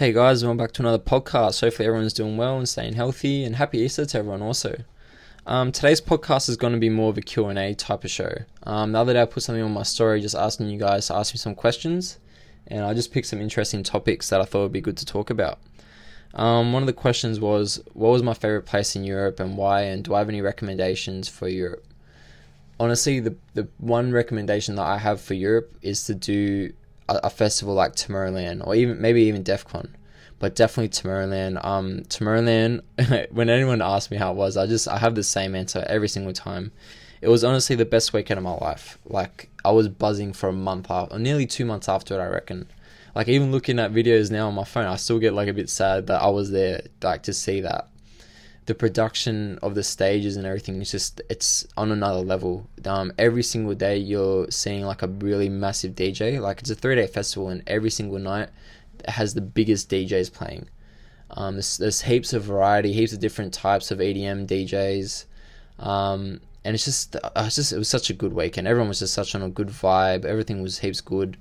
Hey guys, welcome back to another podcast. Hopefully everyone's doing well and staying healthy, and happy Easter to everyone also. Today's podcast is going to be more of a Q&A type of show. The other day I put something on my story just asking you guys to ask me some questions, and I just picked some interesting topics that I thought would be good to talk about. One of the questions was, what was my favourite place in Europe and why, and do I have any recommendations for Europe? Honestly, the one recommendation that I have for Europe is to do a festival like Tomorrowland, or even maybe even Defcon, but definitely Tomorrowland. Tomorrowland, when anyone asks me how it was, I have the same answer every single time. It was honestly the best weekend of my life. Like, I was buzzing for a month after, or nearly 2 months after it, I reckon. Like, even looking at videos now on my phone, I still get like a bit sad that I was there, like, to see that. The production of the stages and everything is just, it's on another level. Every single day you're seeing like a really massive DJ. Like, it's a 3-day festival, and every single night it has the biggest DJs playing. There's heaps of variety, heaps of different types of EDM DJs, and it was such a good weekend. Everyone was just such on a good vibe. Everything was heaps good.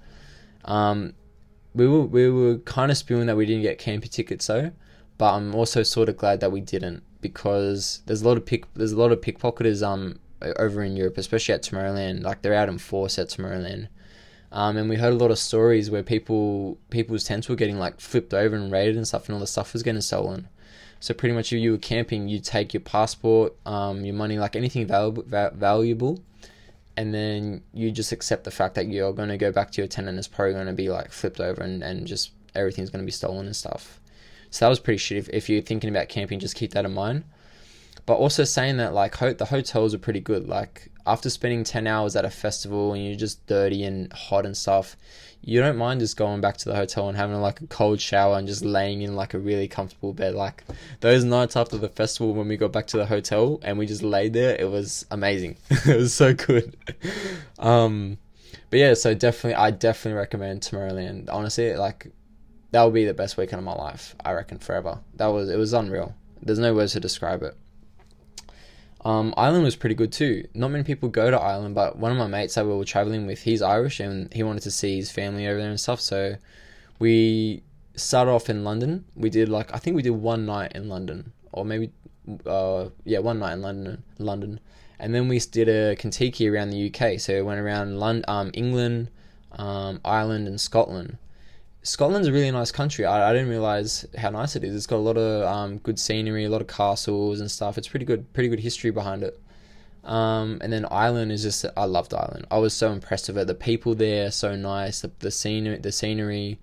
We were kind of spewing that we didn't get camper tickets though, but I'm also sort of glad that we didn't, because there's a lot of pickpocketers over in Europe, especially at Tomorrowland. Like, they're out in force at Tomorrowland, and we heard a lot of stories where people's tents were getting like flipped over and raided and stuff, and all the stuff was getting stolen. So pretty much, if you were camping, you take your passport, your money, like anything valuable, and then you just accept the fact that you're going to go back to your tent and it's probably going to be like flipped over and just everything's going to be stolen and stuff. So that was pretty shit. If you're thinking about camping, just keep that in mind. But also saying that, like, the hotels are pretty good. Like, after spending 10 hours at a festival and you're just dirty and hot and stuff, you don't mind just going back to the hotel and having like a cold shower and just laying in like a really comfortable bed. Like, those nights after the festival when we got back to the hotel and we just laid there, it was amazing. It was so good. But yeah, so I definitely recommend Tomorrowland. Honestly, like, that would be the best weekend of my life, I reckon, forever. It was unreal. There's no words to describe it. Ireland was pretty good too. Not many people go to Ireland, but one of my mates that we were traveling with, he's Irish, and he wanted to see his family over there and stuff. So we started off in London. We did I think we did one night in London, or maybe one night in London, and then we did a Contiki around the UK. So we went around England, Ireland, and Scotland. Scotland's a really nice country. I didn't realise how nice it is. It's got a lot of good scenery, a lot of castles and stuff. It's pretty good history behind it. And then Ireland is just, I loved Ireland. I was so impressed with it. The people there are so nice. The scenery.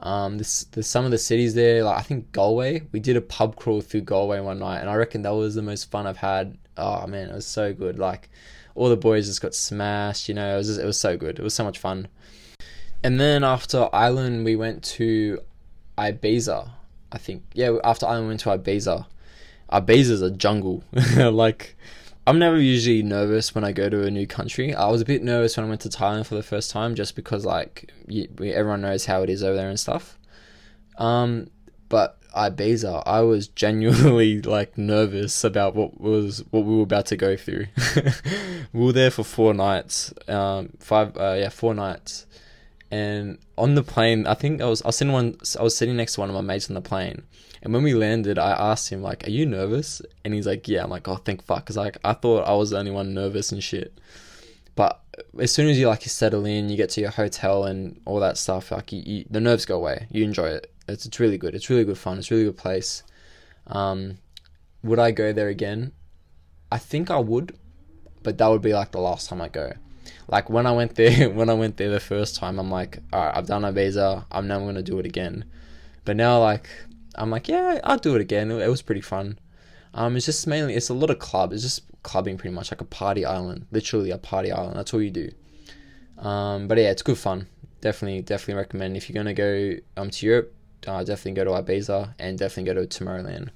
Some of the cities there, like I think Galway. We did a pub crawl through Galway one night, and I reckon that was the most fun I've had. Oh man, it was so good. Like, all the boys just got smashed. You know, it was so good. It was so much fun. And then after Ireland, we went to Ibiza, I think. Yeah, after Ireland, we went to Ibiza. Ibiza's a jungle. Like, I'm never usually nervous when I go to a new country. I was a bit nervous when I went to Thailand for the first time, just because, like, everyone knows how it is over there and stuff. But Ibiza, I was genuinely, like, nervous about what we were about to go through. We were there for 4 nights. 4 nights. And on the plane, I was sitting next to one of my mates on the plane. And when we landed, I asked him, like, are you nervous? And he's like, yeah. I'm like, oh, thank fuck. Because, like, I thought I was the only one nervous and shit. But as soon as you settle in, you get to your hotel and all that stuff, like, the nerves go away. You enjoy it. It's really good. It's really good fun. It's a really good place. Would I go there again? I think I would. But that would be, like, the last time I go. Like, when I went there the first time, I'm like, all right, I've done Ibiza, I'm never going to do it again. But now, like, I'm like, yeah, I'll do it again. It was pretty fun. It's a lot of clubs. It's just clubbing pretty much, like a party island, literally a party island. That's all you do. But yeah, it's good fun. Definitely recommend. If you're going to go to Europe, definitely go to Ibiza, and definitely go to Tomorrowland.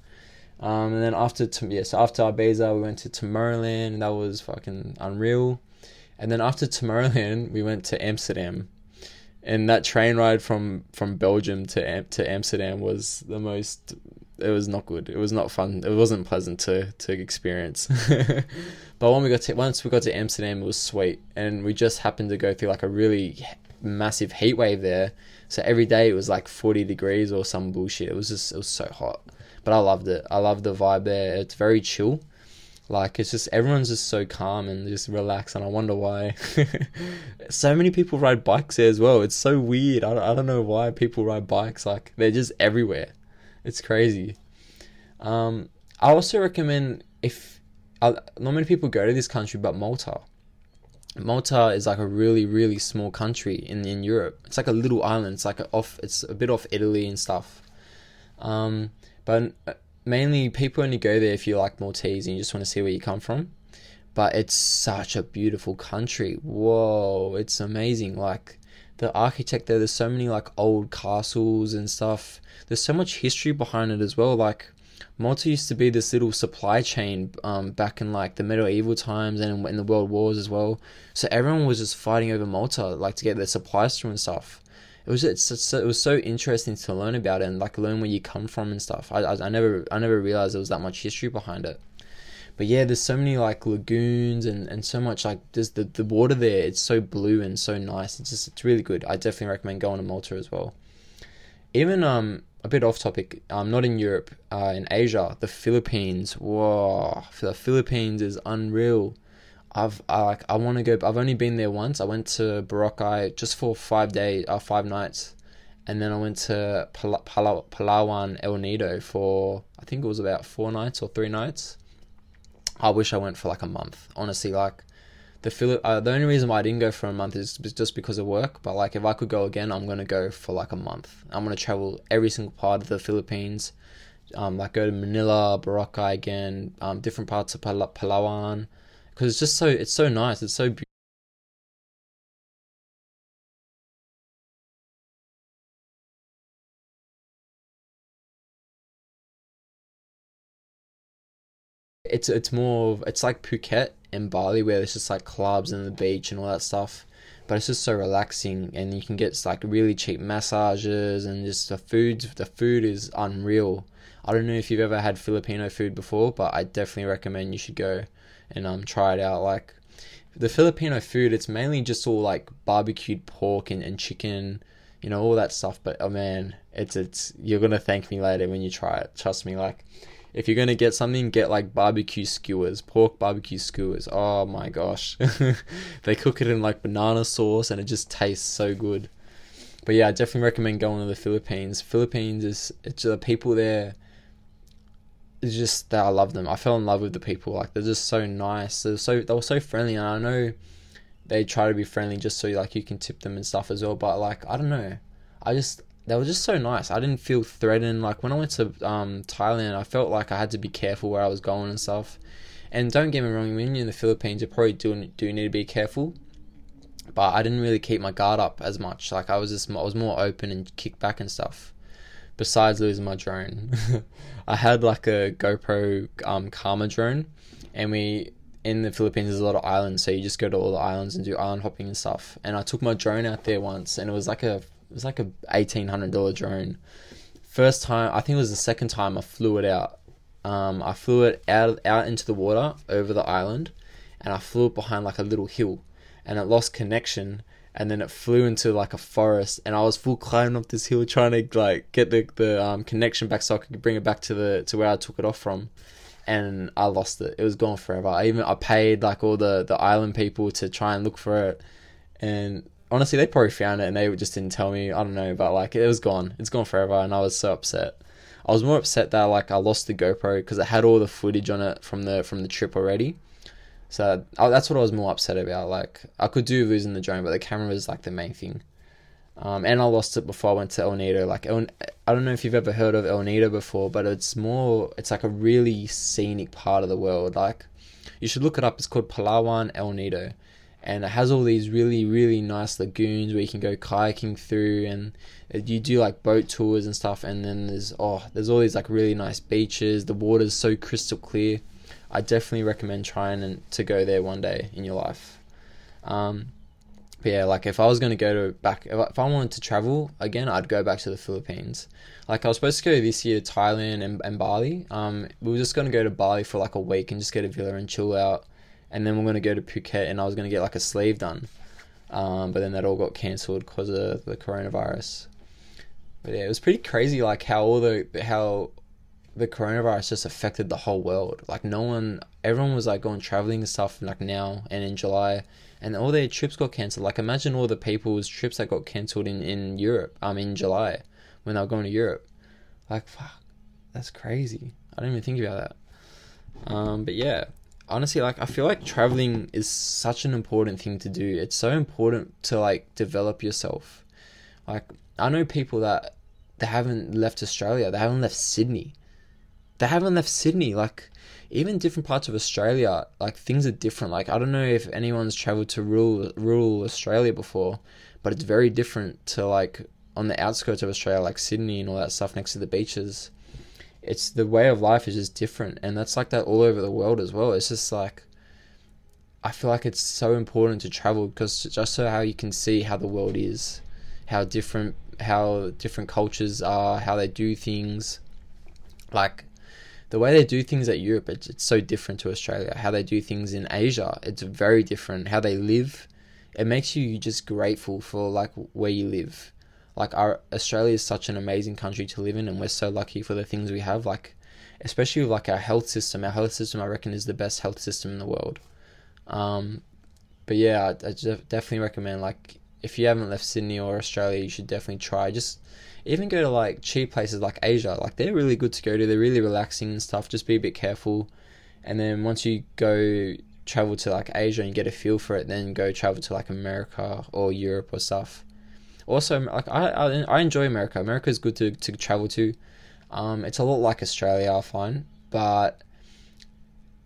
And then after Ibiza, we went to Tomorrowland, and that was fucking unreal. And then after Tomorrowland, we went to Amsterdam, and that train ride from Belgium to Amsterdam was the most. It was not good. It was not fun. It wasn't pleasant to experience. But once we got to Amsterdam, it was sweet, and we just happened to go through like a really massive heat wave there. So every day it was like 40 degrees or some bullshit. It was so hot. But I loved it. I love the vibe there. It's very chill. Like, it's just, everyone's just so calm and just relaxed, and I wonder why. So many people ride bikes there as well. It's so weird. I don't know why people ride bikes. Like, they're just everywhere. It's crazy. I also recommend, if, not many people go to this country, but Malta. Malta is like a really, really small country in Europe. It's like a little island. It's like it's a bit off Italy and stuff. But mainly people only go there if you like Maltese and you just want to see where you come from. But it's such a beautiful country. Whoa, it's amazing. Like, the architect there, there's so many like old castles and stuff. There's so much history behind it as well. Like, Malta used to be this little supply chain back in like the medieval times and in the World Wars as well. So everyone was just fighting over Malta, like, to get their supplies through and stuff. It was so interesting to learn about it and like learn where you come from and stuff. I never realized there was that much history behind it. But yeah, there's so many like lagoons and so much, like, there's the water there. It's so blue and so nice. It's really good. I definitely recommend going to Malta as well. Even a bit off topic, not in Europe, in Asia, the Philippines. Whoa, the Philippines is unreal. I want to go. I've only been there once. I went to Boracay just for 5 days, 5 nights, and then I went to Palawan, El Nido for, I think it was about 4 nights or 3 nights. I wish I went for like a month. Honestly, like, the only reason why I didn't go for a month is just because of work. But like, if I could go again, I'm gonna go for like a month. I'm gonna travel every single part of the Philippines. Like, go to Manila, Boracay again, different parts of Palawan. Because it's just so, it's so nice, it's so beautiful. It's more of, it's like Phuket and Bali, where there's just like clubs and the beach and all that stuff. But it's just so relaxing, and you can get like really cheap massages, and just the food is unreal. I don't know if you've ever had Filipino food before, but I definitely recommend you should go and try it out. Like, the Filipino food, it's mainly just all like barbecued pork and chicken, you know, all that stuff. But oh man, it's you're gonna thank me later when you try it. Trust me. Like, if you're gonna get something, get like barbecue skewers, pork barbecue skewers. Oh my gosh, they cook it in like banana sauce, and it just tastes so good. But yeah, I definitely recommend going to the Philippines. Philippines is, it's the people there. It's just that I love them. I fell in love with the people. Like, they're just so nice. They were so friendly, and I know they try to be friendly just so like you can tip them and stuff as well. But like, I don't know, they were just so nice. I didn't feel threatened. Like, when I went to Thailand, I felt like I had to be careful where I was going and stuff. And don't get me wrong, when you're in the Philippines, you probably do need to be careful. But I didn't really keep my guard up as much. Like, I was more open and kick back and stuff. Besides losing my drone, I had like a GoPro Karma drone, and in the Philippines there's a lot of islands, so you just go to all the islands and do island hopping and stuff. And I took my drone out there once, and it was like a $1,800 drone. First time, I think it was the second time I flew it out. I flew it out into the water over the island, and I flew it behind like a little hill, and it lost connection. And then it flew into like a forest, and I was full climbing up this hill trying to like get the connection back so I could bring it back to where I took it off from, and I lost it. It was gone forever. I paid like all the island people to try and look for it, and honestly they probably found it and they just didn't tell me. I don't know, but like it was gone. It's gone forever, and I was so upset. I was more upset that like I lost the GoPro because it had all the footage on it from the trip already. So that's what I was more upset about. Like, I could do losing the drone, but the camera was like the main thing. And I lost it before I went to El Nido. Like, I don't know if you've ever heard of El Nido before, but it's like a really scenic part of the world. Like, you should look it up. It's called Palawan, El Nido. And it has all these really, really nice lagoons where you can go kayaking through, and you do like boat tours and stuff. And then there's all these like really nice beaches. The water's so crystal clear. I definitely recommend trying to go there one day in your life. But yeah, like if I was going to if I wanted to travel again, I'd go back to the Philippines. Like I was supposed to go this year to Thailand and Bali. We were just going to go to Bali for like a week and just get a villa and chill out. And then we're going to go to Phuket, and I was going to get like a sleeve done. but then that all got cancelled because of the coronavirus. But yeah, it was pretty crazy, like how the coronavirus just affected the whole world. Like everyone was like going traveling and stuff, like now and in July, and all their trips got cancelled. Like imagine all the people's trips that got cancelled in Europe, in July when they were going to Europe. Like, fuck, that's crazy. I didn't even think about that. But yeah, honestly, like I feel like traveling is such an important thing to do. It's so important to like develop yourself. Like I know people that they haven't left Australia, they haven't left Sydney. They haven't left Sydney. Like even different parts of Australia, like things are different. Like I don't know if anyone's traveled to rural Australia before, but it's very different to like on the outskirts of Australia, like Sydney and all that stuff next to the beaches. It's the way of life is just different, and that's like that all over the world as well. It's just like I feel like it's so important to travel, because just so how you can see how the world is, how different cultures are, how they do things. Like the way they do things at Europe, it's so different to Australia. How they do things in Asia, it's very different. How they live, it makes you just grateful for like where you live. Like Australia is such an amazing country to live in, and we're so lucky for the things we have. Like especially with like our health system. Our health system, I reckon, is the best health system in the world. But yeah, I definitely recommend, like if you haven't left Sydney or Australia, you should definitely try. Just even go to like cheap places like Asia. Like they're really good to go to. They're really relaxing and stuff. Just be a bit careful. And then once you go travel to like Asia and you get a feel for it, then go travel to like America or Europe or stuff. Also, like I enjoy America. America is good to travel to. It's a lot like Australia, I find, but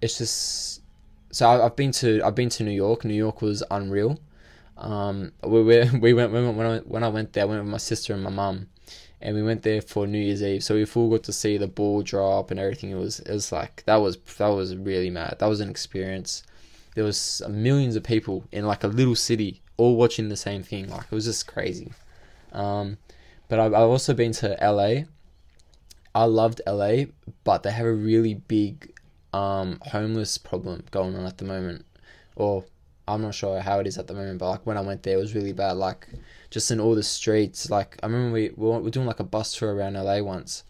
it's just so I've been to New York. New York was unreal. I went with my sister and my mum, and we went there for New Year's Eve, so we all got to see the ball drop and everything. It was like that was really mad. That was an experience. There was millions of people in like a little city all watching the same thing. Like it was just crazy. But I've also been to LA. I loved LA, but they have a really big homeless problem going on at the moment, or I'm not sure how it is at the moment, but like when I went there, it was really bad. Like just in all the streets. Like I remember we were doing like a bus tour around LA once,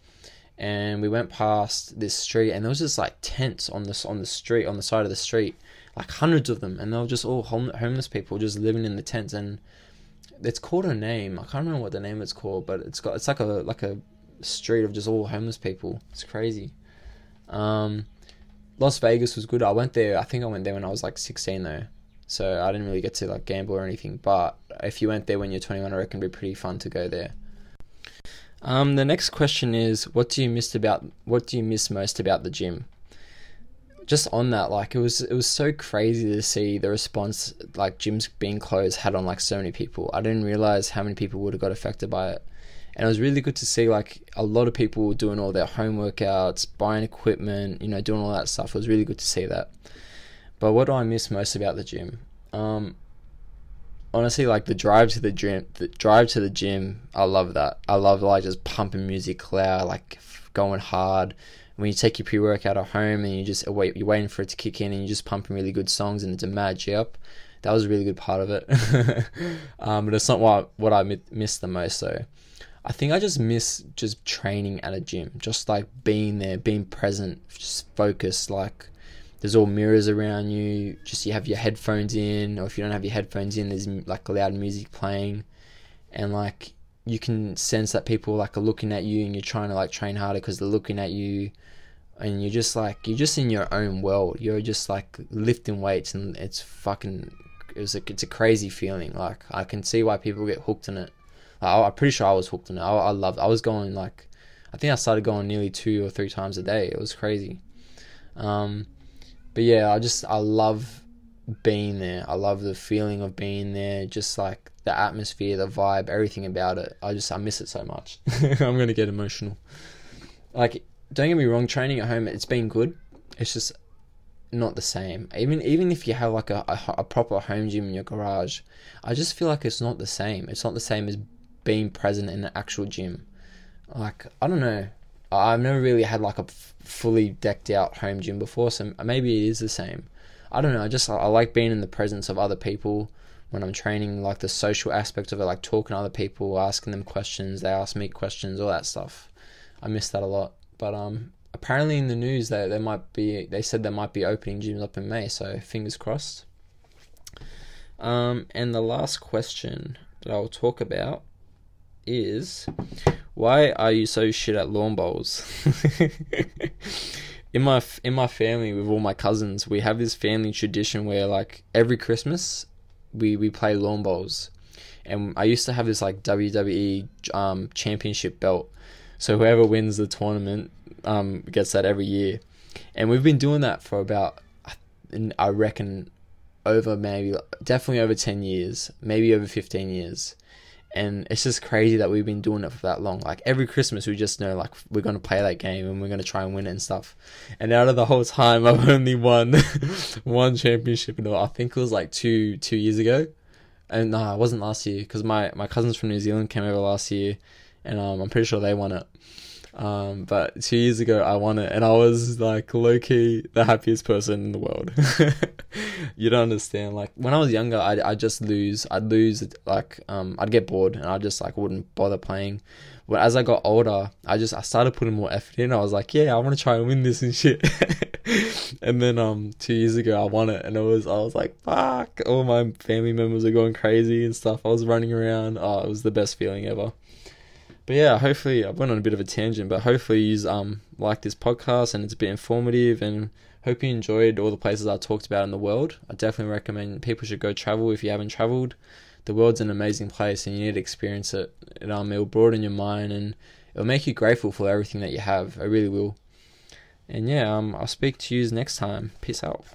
and we went past this street, and there was just like tents on the side of the street, like hundreds of them, and they were just all homeless people just living in the tents. And it's called a name. I can't remember what the name it's called, but it's like a street of just all homeless people. It's crazy. Las Vegas was good. I think I went there when I was like 16 though. So I didn't really get to like gamble or anything, but if you went there when you're 21, I reckon it'd be pretty fun to go there. The next question is, what do you miss most about the gym? Just on that, like it was so crazy to see the response like gyms being closed had on like so many people. I didn't realize how many people would have got affected by it, and it was really good to see like a lot of people doing all their home workouts, buying equipment, you know, doing all that stuff. It was really good to see that. But what do I miss most about the gym? Honestly, like the drive to the gym, I love that. I love like just pumping music loud, like going hard. When you take your pre-workout at home and you're waiting for it to kick in, and you're just pumping really good songs, and it's a mad jump. That was a really good part of it. But it's not what I miss the most though. I think I just miss just training at a gym, just like being there, being present, just focused, like. There's all mirrors around you, just you have your headphones in, or if you don't have your headphones in, there's like loud music playing, and like you can sense that people like are looking at you, and you're trying to like train harder because they're looking at you, and you're just in your own world. You're just like lifting weights, and it's a crazy feeling. Like I can see why people get hooked on it. I'm pretty sure I was hooked on it. I loved it. I was going like, I think I started going nearly 2 or 3 times a day. It was crazy. But yeah, I love being there. I love the feeling of being there, just like the atmosphere, the vibe, everything about it. I miss it so much. I'm going to get emotional. Like, don't get me wrong, training at home, it's been good. It's just not the same. Even if you have like a proper home gym in your garage, I just feel like it's not the same. It's not the same as being present in the actual gym. Like, I don't know. I've never really had like a fully decked out home gym before, so maybe it is the same. I don't know. I like being in the presence of other people, when I'm training, like the social aspect of it, like talking to other people, asking them questions, they ask me questions, all that stuff. I miss that a lot. But apparently in the news they said they might be opening gyms up in May, so fingers crossed. And the last question that I'll talk about is, why are you so shit at lawn bowls? In my family, with all my cousins, we have this family tradition where, like, every Christmas we play lawn bowls. And I used to have this, like, WWE championship belt, so whoever wins the tournament gets that every year. And we've been doing that for about, I reckon, definitely over 10 years, maybe over 15 years. And it's just crazy that we've been doing it for that long. Like, every Christmas we just know, like, we're going to play that game and we're going to try and win it and stuff. And out of the whole time, I've only won one championship. I think it was like two years ago. And no, it wasn't last year, because my cousins from New Zealand came over last year, and I'm pretty sure they won it. But 2 years ago I won it, and I was, like, low-key the happiest person in the world. You don't understand. Like, when I was younger, I'd just lose. I'd lose, like, I'd get bored, and I just, like, wouldn't bother playing. But as I got older, I started putting more effort in. I was like, yeah, I want to try and win this and shit. And then 2 years ago I won it, and I was like, fuck, all my family members are going crazy and stuff. I was running around. Oh, it was the best feeling ever. But yeah, hopefully, I went on a bit of a tangent, but hopefully you like this podcast and it's a bit informative, and hope you enjoyed all the places I talked about in the world. I definitely recommend people should go travel if you haven't traveled. The world's an amazing place and you need to experience it. And, it'll broaden your mind and it'll make you grateful for everything that you have. It really will. And yeah, I'll speak to you next time. Peace out.